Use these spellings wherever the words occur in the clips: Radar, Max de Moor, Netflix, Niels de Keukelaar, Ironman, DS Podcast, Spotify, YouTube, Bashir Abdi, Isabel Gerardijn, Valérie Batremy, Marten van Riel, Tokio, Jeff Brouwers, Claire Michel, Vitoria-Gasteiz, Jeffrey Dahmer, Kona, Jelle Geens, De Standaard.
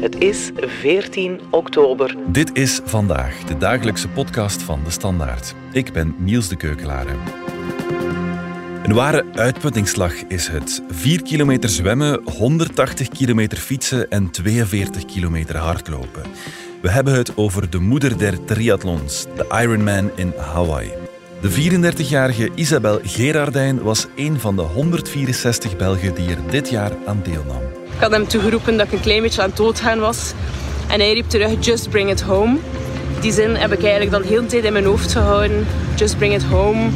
Het is 14 oktober. Dit is Vandaag, de dagelijkse podcast van De Standaard. Ik ben Niels de Keukelaar. Een ware uitputtingsslag is het. 4 kilometer zwemmen, 180 kilometer fietsen en 42 kilometer hardlopen. We hebben het over de moeder der triathlons, de Ironman in Hawaii. De 34-jarige Isabel Gerardijn was een van de 164 Belgen die er dit jaar aan deelnam. Ik had hem toegeroepen dat ik een klein beetje aan het doodgaan was. En hij riep terug, just bring it home. Die zin heb ik eigenlijk dan heel de tijd in mijn hoofd gehouden. Just bring it home.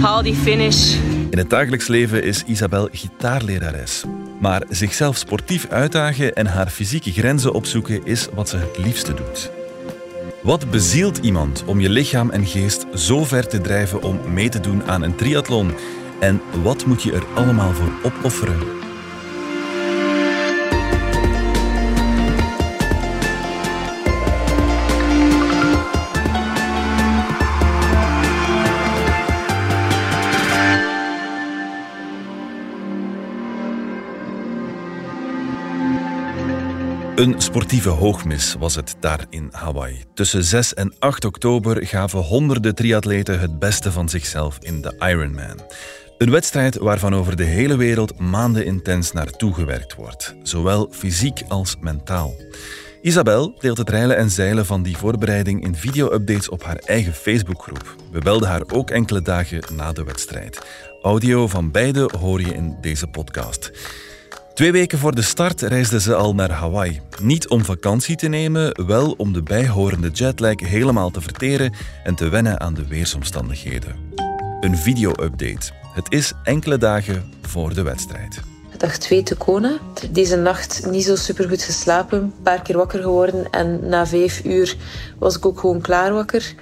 Haal die finish. In het dagelijks leven is Isabel gitaarlerares. Maar zichzelf sportief uitdagen en haar fysieke grenzen opzoeken is wat ze het liefste doet. Wat bezielt iemand om je lichaam en geest zo ver te drijven om mee te doen aan een triathlon? En wat moet je er allemaal voor opofferen? Een sportieve hoogmis was het daar in Hawaii. Tussen 6 en 8 oktober gaven honderden triatleten het beste van zichzelf in de Ironman. Een wedstrijd waarvan over de hele wereld maanden intens naartoe gewerkt wordt. Zowel fysiek als mentaal. Isabel deelt het reilen en zeilen van die voorbereiding in video-updates op haar eigen Facebookgroep. We belden haar ook enkele dagen na de wedstrijd. Audio van beide hoor je in deze podcast. 2 weken voor de start reisden ze al naar Hawaii. Niet om vakantie te nemen, wel om de bijhorende jetlag helemaal te verteren en te wennen aan de weersomstandigheden. Een video-update. Het is enkele dagen voor de wedstrijd. Dag 2 te Kona. Deze nacht niet zo supergoed geslapen. Een paar keer wakker geworden en na 5 uur was ik ook gewoon klaar wakker.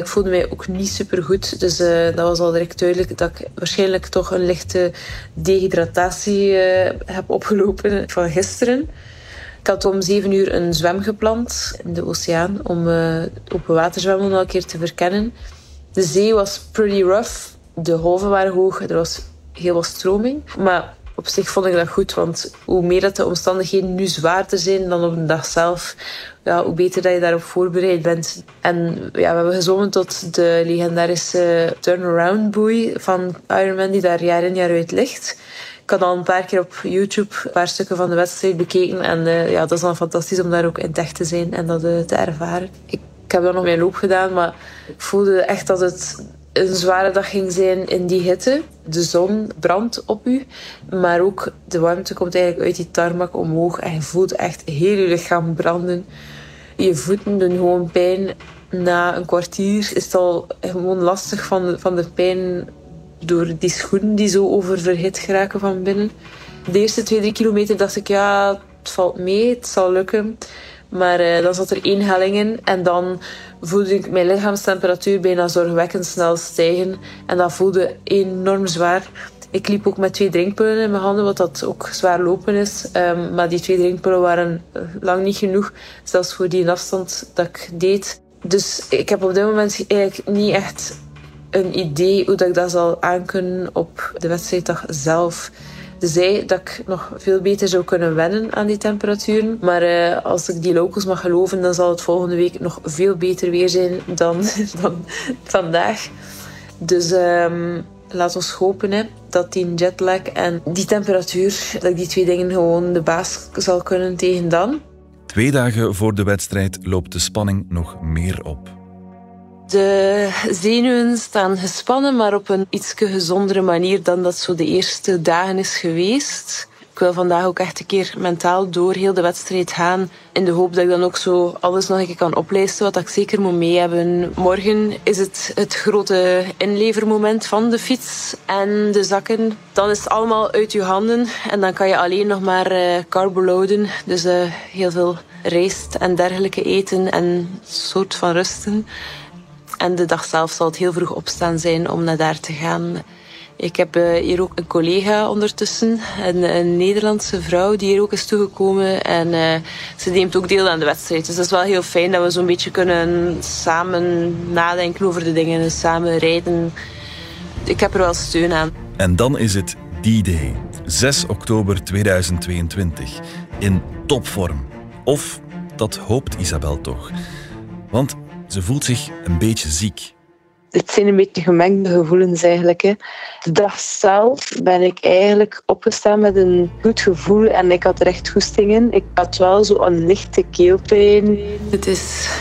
Ik voelde mij ook niet supergoed, dus dat was al direct duidelijk dat ik waarschijnlijk toch een lichte dehydratatie heb opgelopen van gisteren. Ik had om 7 uur een zwem gepland in de oceaan om open waterzwemmen nog een keer te verkennen. De zee was pretty rough, de golven waren hoog, er was heel wat stroming. Maar op zich vond ik dat goed, want hoe meer dat de omstandigheden nu zwaarder zijn dan op de dag zelf, ja, hoe beter dat je daarop voorbereid bent. En ja, we hebben gezongen tot de legendarische turnaround boei van Ironman die daar jaar in jaar uit ligt. Ik had al een paar keer op YouTube een paar stukken van de wedstrijd bekeken en ja, dat is dan fantastisch om daar ook in tech te zijn en dat te ervaren. Ik heb dan nog mijn loop gedaan, maar ik voelde echt dat het een zware dag ging zijn in die hitte. De zon brandt op u, maar ook de warmte komt eigenlijk uit die tarmac omhoog en je voelt echt heel je lichaam branden. Je voeten doen gewoon pijn. Na een kwartier is het al gewoon lastig van de pijn door die schoenen die zo oververhit geraken van binnen. De eerste 2-3 kilometer dacht ik, ja, het valt mee, het zal lukken. Maar dan zat er 1 helling in en dan voelde ik mijn lichaamstemperatuur bijna zorgwekkend snel stijgen. En dat voelde enorm zwaar. Ik liep ook met 2 drinkpullen in mijn handen, wat dat ook zwaar lopen is. Maar die 2 drinkpullen waren lang niet genoeg, zelfs voor die afstand dat ik deed. Dus ik heb op dit moment eigenlijk niet echt een idee hoe dat ik dat zal aankunnen op de wedstrijddag zelf. Ze zei dat ik nog veel beter zou kunnen wennen aan die temperaturen. Maar als ik die locals mag geloven, dan zal het volgende week nog veel beter weer zijn dan vandaag. Dus laat ons hopen dat die jetlag en die temperatuur, dat ik die 2 dingen gewoon de baas zal kunnen tegen dan. 2 dagen voor de wedstrijd loopt de spanning nog meer op. De zenuwen staan gespannen, maar op een iets gezondere manier dan dat zo de eerste dagen is geweest. Ik wil vandaag ook echt een keer mentaal door heel de wedstrijd gaan, in de hoop dat ik dan ook zo alles nog een keer kan oplijsten, wat ik zeker moet mee hebben. Morgen is het grote inlevermoment van de fiets en de zakken. Dan is het allemaal uit je handen en dan kan je alleen nog maar carbo loaden. Dus heel veel rijst en dergelijke eten en soort van rusten. En de dag zelf zal het heel vroeg opstaan zijn om naar daar te gaan. Ik heb hier ook een collega ondertussen, een Nederlandse vrouw die hier ook is toegekomen. En ze neemt ook deel aan de wedstrijd. Dus dat is wel heel fijn dat we zo'n beetje kunnen samen nadenken over de dingen en samen rijden. Ik heb er wel steun aan. En dan is het D-Day, 6 oktober 2022, in topvorm. Of dat hoopt Isabel toch. Want ze voelt zich een beetje ziek. Het zijn een beetje gemengde gevoelens eigenlijk. Hè. De dag zelf ben ik eigenlijk opgestaan met een goed gevoel en ik had er echt goesting in. Ik had wel zo'n lichte keelpijn. Het is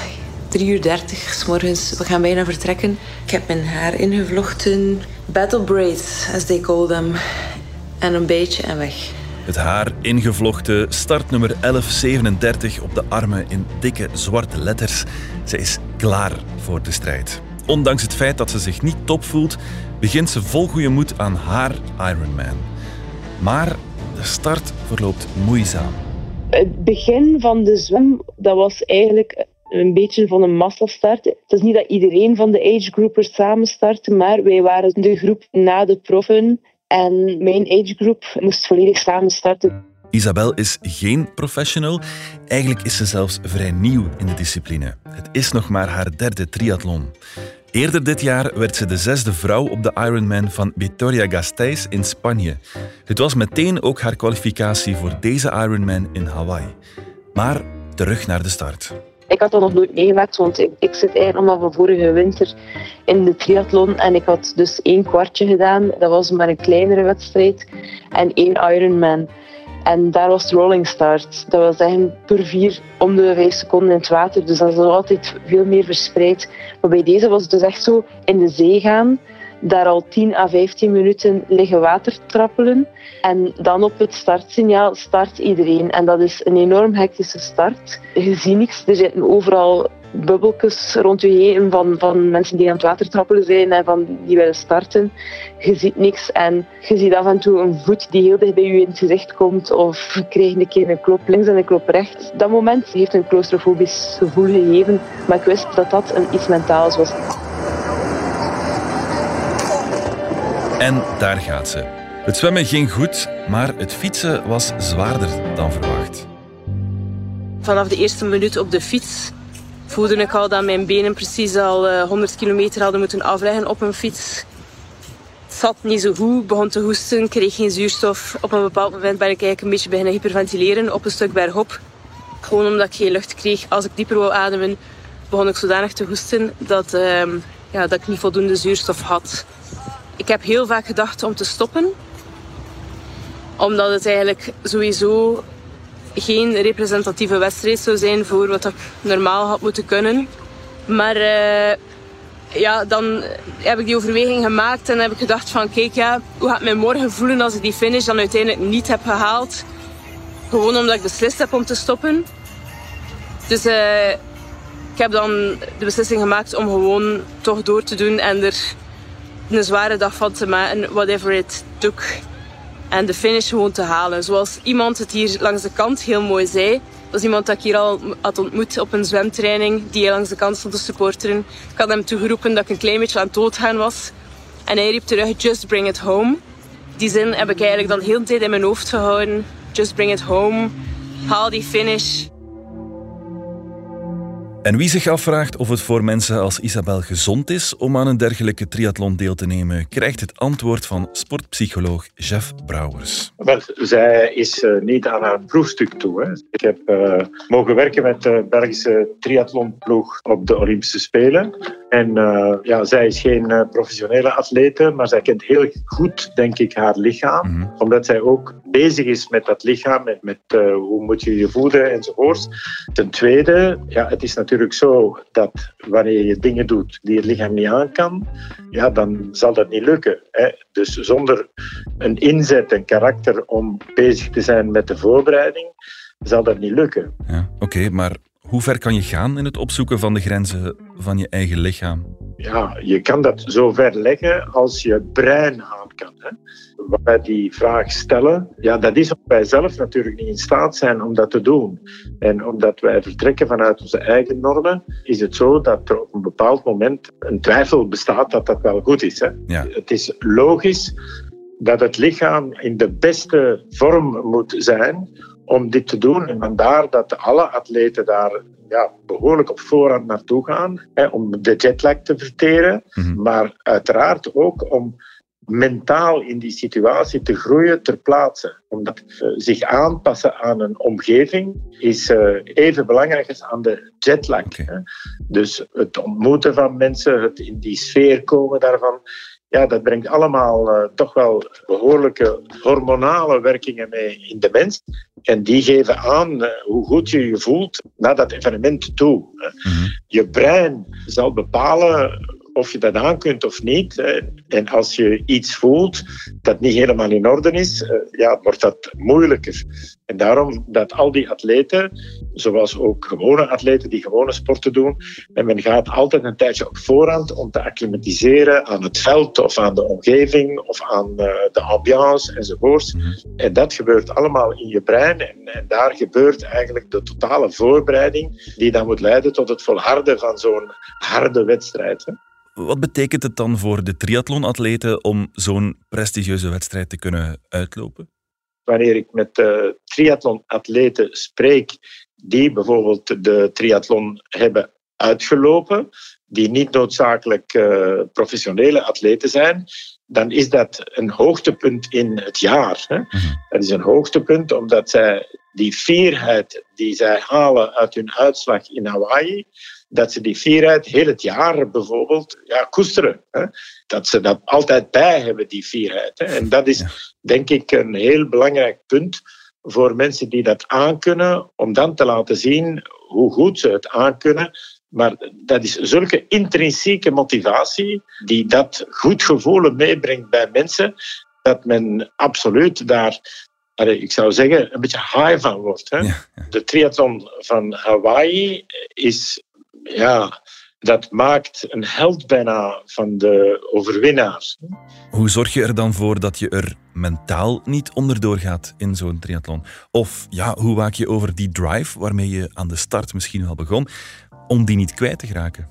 3:30 's morgens. We gaan bijna vertrekken. Ik heb mijn haar ingevlochten. Battle braids, as they call them. En een beetje en weg. Het haar ingevlochten, startnummer 1137 op de armen in dikke zwarte letters. Ze is klaar voor de strijd. Ondanks het feit dat ze zich niet top voelt, begint ze vol goede moed aan haar Ironman. Maar de start verloopt moeizaam. Het begin van de zwem, dat was eigenlijk een beetje van een massastart. Het is niet dat iedereen van de agegroupers samen startte, maar wij waren de groep na de proffen. En mijn agegroep moest volledig samen starten. Isabel is geen professional. Eigenlijk is ze zelfs vrij nieuw in de discipline. Het is nog maar haar 3e triathlon. Eerder dit jaar werd ze de 6e vrouw op de Ironman van Vitoria-Gasteiz in Spanje. Het was meteen ook haar kwalificatie voor deze Ironman in Hawaii. Maar terug naar de start. Ik had dat nog nooit meegemaakt, want ik zit eigenlijk nog maar van vorige winter in de triathlon. En ik had dus 1 kwartje gedaan. Dat was maar een kleinere wedstrijd. En 1 Ironman. En daar was de rolling start. Dat wil zeggen per 4 om de 5 seconden in het water. Dus dat is altijd veel meer verspreid. Maar bij deze was het dus echt zo in de zee gaan. Daar al 10 à 15 minuten liggen water trappelen. En dan op het startsignaal start iedereen. En dat is een enorm hectische start. Je ziet niks. Er zitten overal bubbeltjes rond je heen van mensen die aan het water trappelen zijn en van die willen starten. Je ziet niks en je ziet af en toe een voet die heel dicht bij je in het gezicht komt of je krijgt een keer een klop links en een klop rechts. Dat moment heeft een claustrofobisch gevoel gegeven, maar ik wist dat dat iets mentaals was. En daar gaat ze. Het zwemmen ging goed, maar het fietsen was zwaarder dan verwacht. Vanaf de eerste minuut op de fiets voelde ik al dat mijn benen precies al 100 kilometer hadden moeten afleggen op een fiets. Het zat niet zo goed, begon te hoesten, kreeg geen zuurstof. Op een bepaald moment ben ik eigenlijk een beetje beginnen hyperventileren op een stuk bergop. Gewoon omdat ik geen lucht kreeg. Als ik dieper wou ademen, begon ik zodanig te hoesten dat ik niet voldoende zuurstof had. Ik heb heel vaak gedacht om te stoppen. Omdat het eigenlijk sowieso geen representatieve wedstrijd zou zijn voor wat ik normaal had moeten kunnen. Maar dan heb ik die overweging gemaakt en heb ik gedacht van kijk ja, hoe gaat het mij morgen voelen als ik die finish dan uiteindelijk niet heb gehaald. Gewoon omdat ik beslist heb om te stoppen. Dus ik heb dan de beslissing gemaakt om gewoon toch door te doen en er een zware dag van te maken, whatever it took. En de finish gewoon te halen. Zoals iemand het hier langs de kant heel mooi zei. Dat is iemand dat ik hier al had ontmoet op een zwemtraining. Die hier langs de kant stond te supporteren. Ik had hem toegeroepen dat ik een klein beetje aan het doodgaan was. En hij riep terug, just bring it home. Die zin heb ik eigenlijk dan heel de tijd in mijn hoofd gehouden. Just bring it home. Haal die finish. En wie zich afvraagt of het voor mensen als Isabel gezond is om aan een dergelijke triathlon deel te nemen, krijgt het antwoord van sportpsycholoog Jeff Brouwers. Wel, zij is niet aan haar proefstuk toe. Hè. Ik heb mogen werken met de Belgische triathlonploeg op de Olympische Spelen. En zij is geen professionele atlete, maar zij kent heel goed, denk ik, haar lichaam. Mm-hmm. Omdat zij ook bezig is met dat lichaam, met hoe moet je je voeden enzovoort. Ten tweede, het is natuurlijk zo dat wanneer je dingen doet die het lichaam niet aan kan, dan zal dat niet lukken. Hè? Dus zonder een inzet en karakter om bezig te zijn met de voorbereiding, zal dat niet lukken. Ja, oké, maar hoe ver kan je gaan in het opzoeken van de grenzen van je eigen lichaam? Ja, je kan dat zo ver leggen als je brein aan kan. Hè? Wat wij die vraag stellen, dat is omdat wij zelf natuurlijk niet in staat zijn om dat te doen. En omdat wij vertrekken vanuit onze eigen normen, is het zo dat er op een bepaald moment een twijfel bestaat dat dat wel goed is. Hè? Ja. Het is logisch dat het lichaam in de beste vorm moet zijn om dit te doen. En vandaar dat alle atleten daar behoorlijk op voorhand naartoe gaan. Hè, om de jetlag te verteren. Mm-hmm. Maar uiteraard ook om mentaal in die situatie te groeien ter plaatse. Omdat zich aanpassen aan een omgeving is even belangrijk als aan de jetlag. Okay. Dus het ontmoeten van mensen, het in die sfeer komen daarvan, ja, dat brengt allemaal toch wel behoorlijke hormonale werkingen mee in de mens. En die geven aan hoe goed je je voelt naar dat evenement toe. Mm-hmm. Je brein zal bepalen of je dat aan kunt of niet. En als je iets voelt dat niet helemaal in orde is, ja, wordt dat moeilijker. En daarom dat al die atleten, zoals ook gewone atleten die gewone sporten doen, en men gaat altijd een tijdje op voorhand om te acclimatiseren aan het veld of aan de omgeving of aan de ambiance enzovoorts. Mm-hmm. En dat gebeurt allemaal in je brein. En daar gebeurt eigenlijk de totale voorbereiding die dan moet leiden tot het volharden van zo'n harde wedstrijd. Hè. Wat betekent het dan voor de triatlonatleten om zo'n prestigieuze wedstrijd te kunnen uitlopen? Wanneer ik met triatlonatleten spreek die bijvoorbeeld de triathlon hebben uitgelopen, die niet noodzakelijk professionele atleten zijn, dan is dat een hoogtepunt in het jaar. Hè? Dat is een hoogtepunt omdat zij die fierheid die zij halen uit hun uitslag in Hawaii, dat ze die fierheid heel het jaar bijvoorbeeld koesteren. Hè? Dat ze dat altijd bij hebben, die fierheid. Hè? En dat is denk ik een heel belangrijk punt voor mensen die dat aankunnen, om dan te laten zien hoe goed ze het aankunnen. Maar dat is zulke intrinsieke motivatie die dat goed gevoel meebrengt bij mensen, dat men absoluut daar, ik zou zeggen, een beetje high van wordt. Hè? De triathlon van Hawaii is, ja, dat maakt een held bijna van de overwinnaars. Hoe zorg je er dan voor dat je er mentaal niet onderdoor gaat in zo'n triathlon? Of ja, hoe waak je over die drive waarmee je aan de start misschien wel begon, om die niet kwijt te geraken?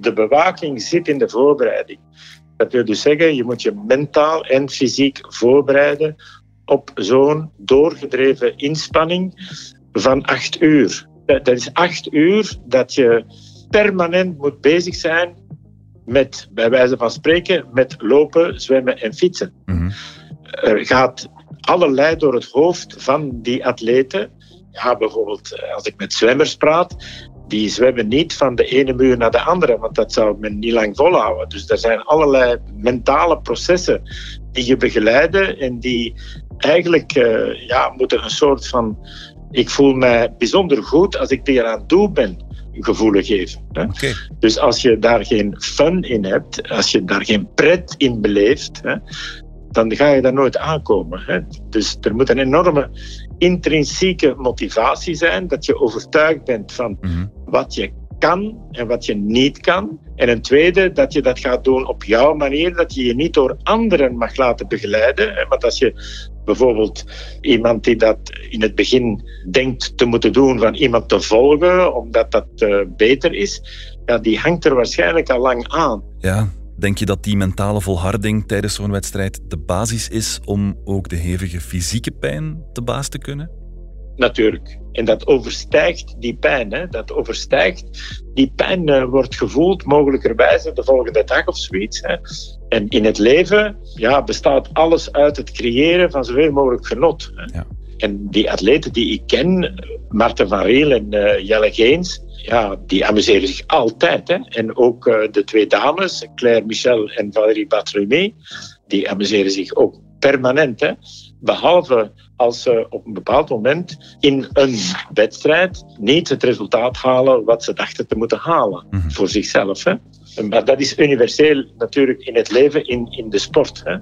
De bewaking zit in de voorbereiding. Dat wil dus zeggen, je moet je mentaal en fysiek voorbereiden op zo'n doorgedreven inspanning van 8 uur. Dat is 8 uur dat je permanent moet bezig zijn met, bij wijze van spreken, met lopen, zwemmen en fietsen. Mm-hmm. Er gaat allerlei door het hoofd van die atleten. Ja, bijvoorbeeld als ik met zwemmers praat, die zwemmen niet van de ene muur naar de andere, want dat zou men niet lang volhouden. Dus er zijn allerlei mentale processen die je begeleiden en die eigenlijk moeten een soort van ik voel mij bijzonder goed als ik die aan het doen ben, gevoelen geven. Hè? Okay. Dus als je daar geen fun in hebt, als je daar geen pret in beleeft, hè, dan ga je daar nooit aankomen. Hè? Dus er moet een enorme intrinsieke motivatie zijn, dat je overtuigd bent van wat je kan en wat je niet kan. En een tweede, dat je dat gaat doen op jouw manier, dat je je niet door anderen mag laten begeleiden. Hè? Want als je bijvoorbeeld iemand die dat in het begin denkt te moeten doen, van iemand te volgen, omdat dat beter is, ja, die hangt er waarschijnlijk al lang aan. Ja, denk je dat die mentale volharding tijdens zo'n wedstrijd de basis is om ook de hevige fysieke pijn te baas te kunnen? Natuurlijk. En dat overstijgt die pijn. Hè? Dat overstijgt. Die pijn wordt gevoeld, mogelijkerwijs de volgende dag of zoiets. Hè? En in het leven bestaat alles uit het creëren van zoveel mogelijk genot. Hè? Ja. En die atleten die ik ken, Marten van Riel en Jelle Geens, die amuseren zich altijd. Hè? En ook de twee dames, Claire Michel en Valérie Batremy, die amuseren zich ook permanent. Hè? Behalve als ze op een bepaald moment in een wedstrijd niet het resultaat halen wat ze dachten te moeten halen voor zichzelf. Hè? Maar dat is universeel natuurlijk in het leven, in de sport. Hè?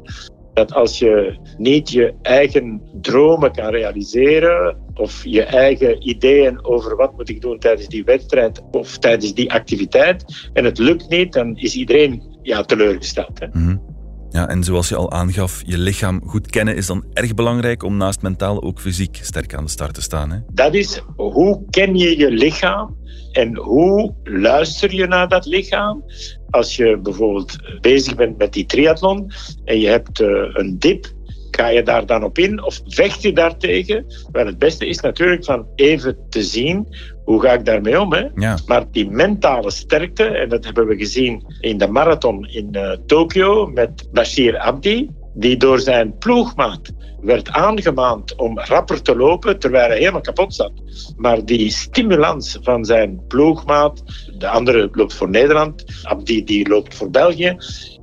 Dat als je niet je eigen dromen kan realiseren of je eigen ideeën over wat moet ik doen tijdens die wedstrijd of tijdens die activiteit en het lukt niet, dan is iedereen teleurgesteld. Hè? Mm-hmm. Ja, en zoals je al aangaf, je lichaam goed kennen is dan erg belangrijk om naast mentaal ook fysiek sterk aan de start te staan. Hè? Dat is, hoe ken je je lichaam en hoe luister je naar dat lichaam? Als je bijvoorbeeld bezig bent met die triathlon en je hebt een dip, Ga je daar dan op in of vecht je daartegen? Wel, het beste is natuurlijk van even te zien, hoe ga ik daarmee om? Hè? Ja. Maar die mentale sterkte, en dat hebben we gezien in de marathon in Tokio met Bashir Abdi, die door zijn ploegmaat werd aangemaand om rapper te lopen, terwijl hij helemaal kapot zat. Maar die stimulans van zijn ploegmaat, de andere loopt voor Nederland, Abdi die loopt voor België,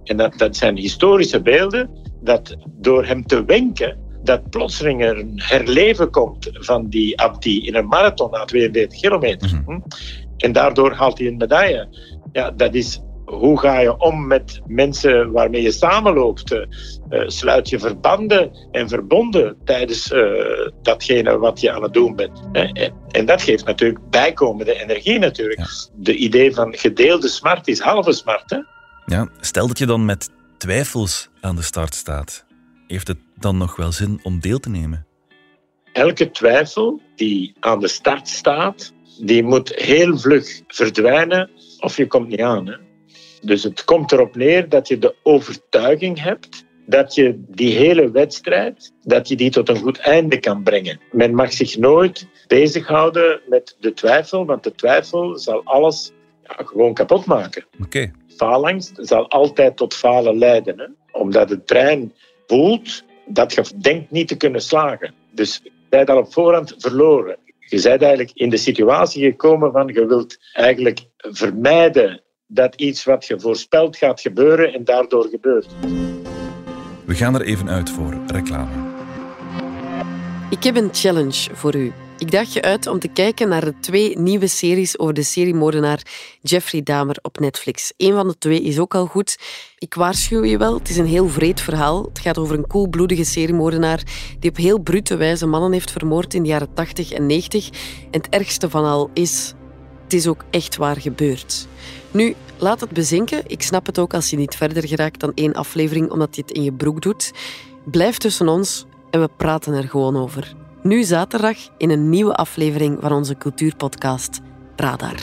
en dat zijn historische beelden, dat door hem te wenken, dat plotseling er een herleven komt van die Abdi in een marathon na 42 kilometer. Mm-hmm. En daardoor haalt hij een medaille. Ja, dat is... Hoe ga je om met mensen waarmee je samenloopt? Sluit je verbanden en verbonden tijdens datgene wat je aan het doen bent? En dat geeft natuurlijk bijkomende energie natuurlijk. Ja. De idee van gedeelde smart is halve smart. Hè? Ja, stel dat je dan met twijfels aan de start staat. Heeft het dan nog wel zin om deel te nemen? Elke twijfel die aan de start staat, die moet heel vlug verdwijnen of je komt niet aan, hè? Dus het komt erop neer dat je de overtuiging hebt dat je die hele wedstrijd, dat je die tot een goed einde kan brengen. Men mag zich nooit bezighouden met de twijfel, want de twijfel zal alles gewoon kapot maken. Okay. Faalangst zal altijd tot falen leiden, hè? Omdat de trein voelt dat je denkt niet te kunnen slagen. Dus je bent al op voorhand verloren. Je bent eigenlijk in de situatie gekomen van je wilt eigenlijk vermijden dat iets wat je voorspelt gaat gebeuren en daardoor gebeurt. We gaan er even uit voor reclame. Ik heb een challenge voor u. Ik daag je uit om te kijken naar de 2 nieuwe series over de seriemoordenaar Jeffrey Dahmer op Netflix. Eén van de 2 is ook al goed. Ik waarschuw je wel, het is een heel wreed verhaal. Het gaat over een koelbloedige seriemoordenaar die op heel brute wijze mannen heeft vermoord in de jaren 80 en 90. En het ergste van al is... Het is ook echt waar gebeurd. Nu, laat het bezinken. Ik snap het ook als je niet verder geraakt dan 1 aflevering omdat je het in je broek doet. Blijf tussen ons en we praten er gewoon over. Nu zaterdag in een nieuwe aflevering van onze cultuurpodcast Radar.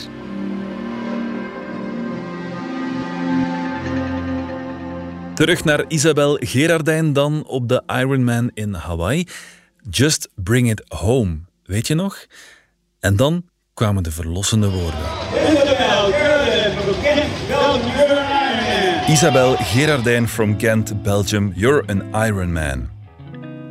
Terug naar Isabel Gerardijn dan op de Ironman in Hawaii. Just bring it home. Weet je nog? En dan kwamen de verlossende woorden. Isabel Gerardijn from Kent, Belgium. You're an Ironman.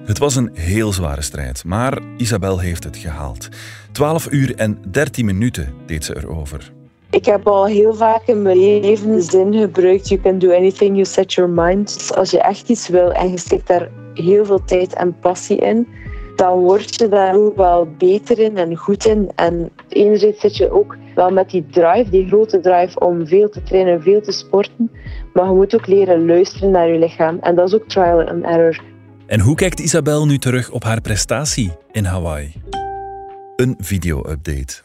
Het was een heel zware strijd, maar Isabel heeft het gehaald. 12 uur en 13 minuten deed ze erover. Ik heb al heel vaak in mijn leven de zin gebruikt. You can do anything, you set your mind. Dus als je echt iets wil en je steekt daar heel veel tijd en passie in, dan word je daar ook wel beter in en goed in. En enerzijds zit je ook wel met die drive, die grote drive om veel te trainen, veel te sporten. Maar je moet ook leren luisteren naar je lichaam. En dat is ook trial and error. En hoe kijkt Isabel nu terug op haar prestatie in Hawaii? Een video-update.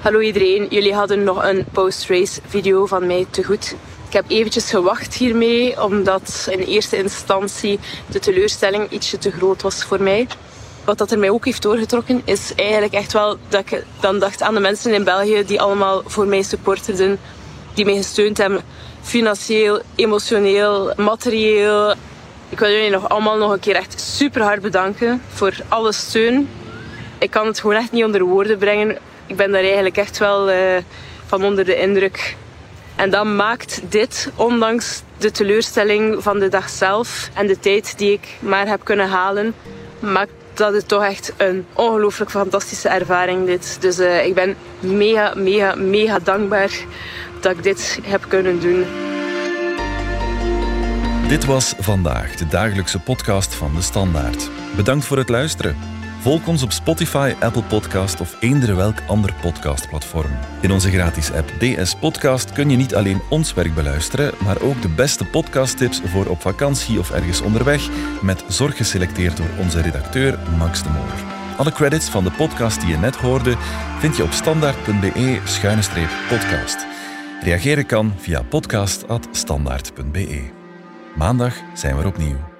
Hallo iedereen, jullie hadden nog een post-race video van mij te goed. Ik heb eventjes gewacht hiermee, omdat in eerste instantie de teleurstelling ietsje te groot was voor mij. Wat dat er mij ook heeft doorgetrokken, is eigenlijk echt wel dat ik dan dacht aan de mensen in België die allemaal voor mij supporterden, die mij gesteund hebben, financieel, emotioneel, materieel. Ik wil jullie allemaal nog een keer echt super hard bedanken voor alle steun. Ik kan het gewoon echt niet onder woorden brengen. Ik ben daar eigenlijk echt wel van onder de indruk. En dat maakt dit, ondanks de teleurstelling van de dag zelf en de tijd die ik maar heb kunnen halen, maakt dat is toch echt een ongelooflijk fantastische ervaring dit. Dus ik ben mega dankbaar dat ik dit heb kunnen doen. Dit was Vandaag, de dagelijkse podcast van De Standaard. Bedankt voor het luisteren. Volg ons op Spotify, Apple Podcast of eender welk ander podcastplatform. In onze gratis app DS Podcast kun je niet alleen ons werk beluisteren, maar ook de beste podcasttips voor op vakantie of ergens onderweg, met zorg geselecteerd door onze redacteur Max de Moor. Alle credits van de podcast die je net hoorde vind je op standaard.be/podcast. Reageren kan via podcast@standaard.be. Maandag zijn we er opnieuw.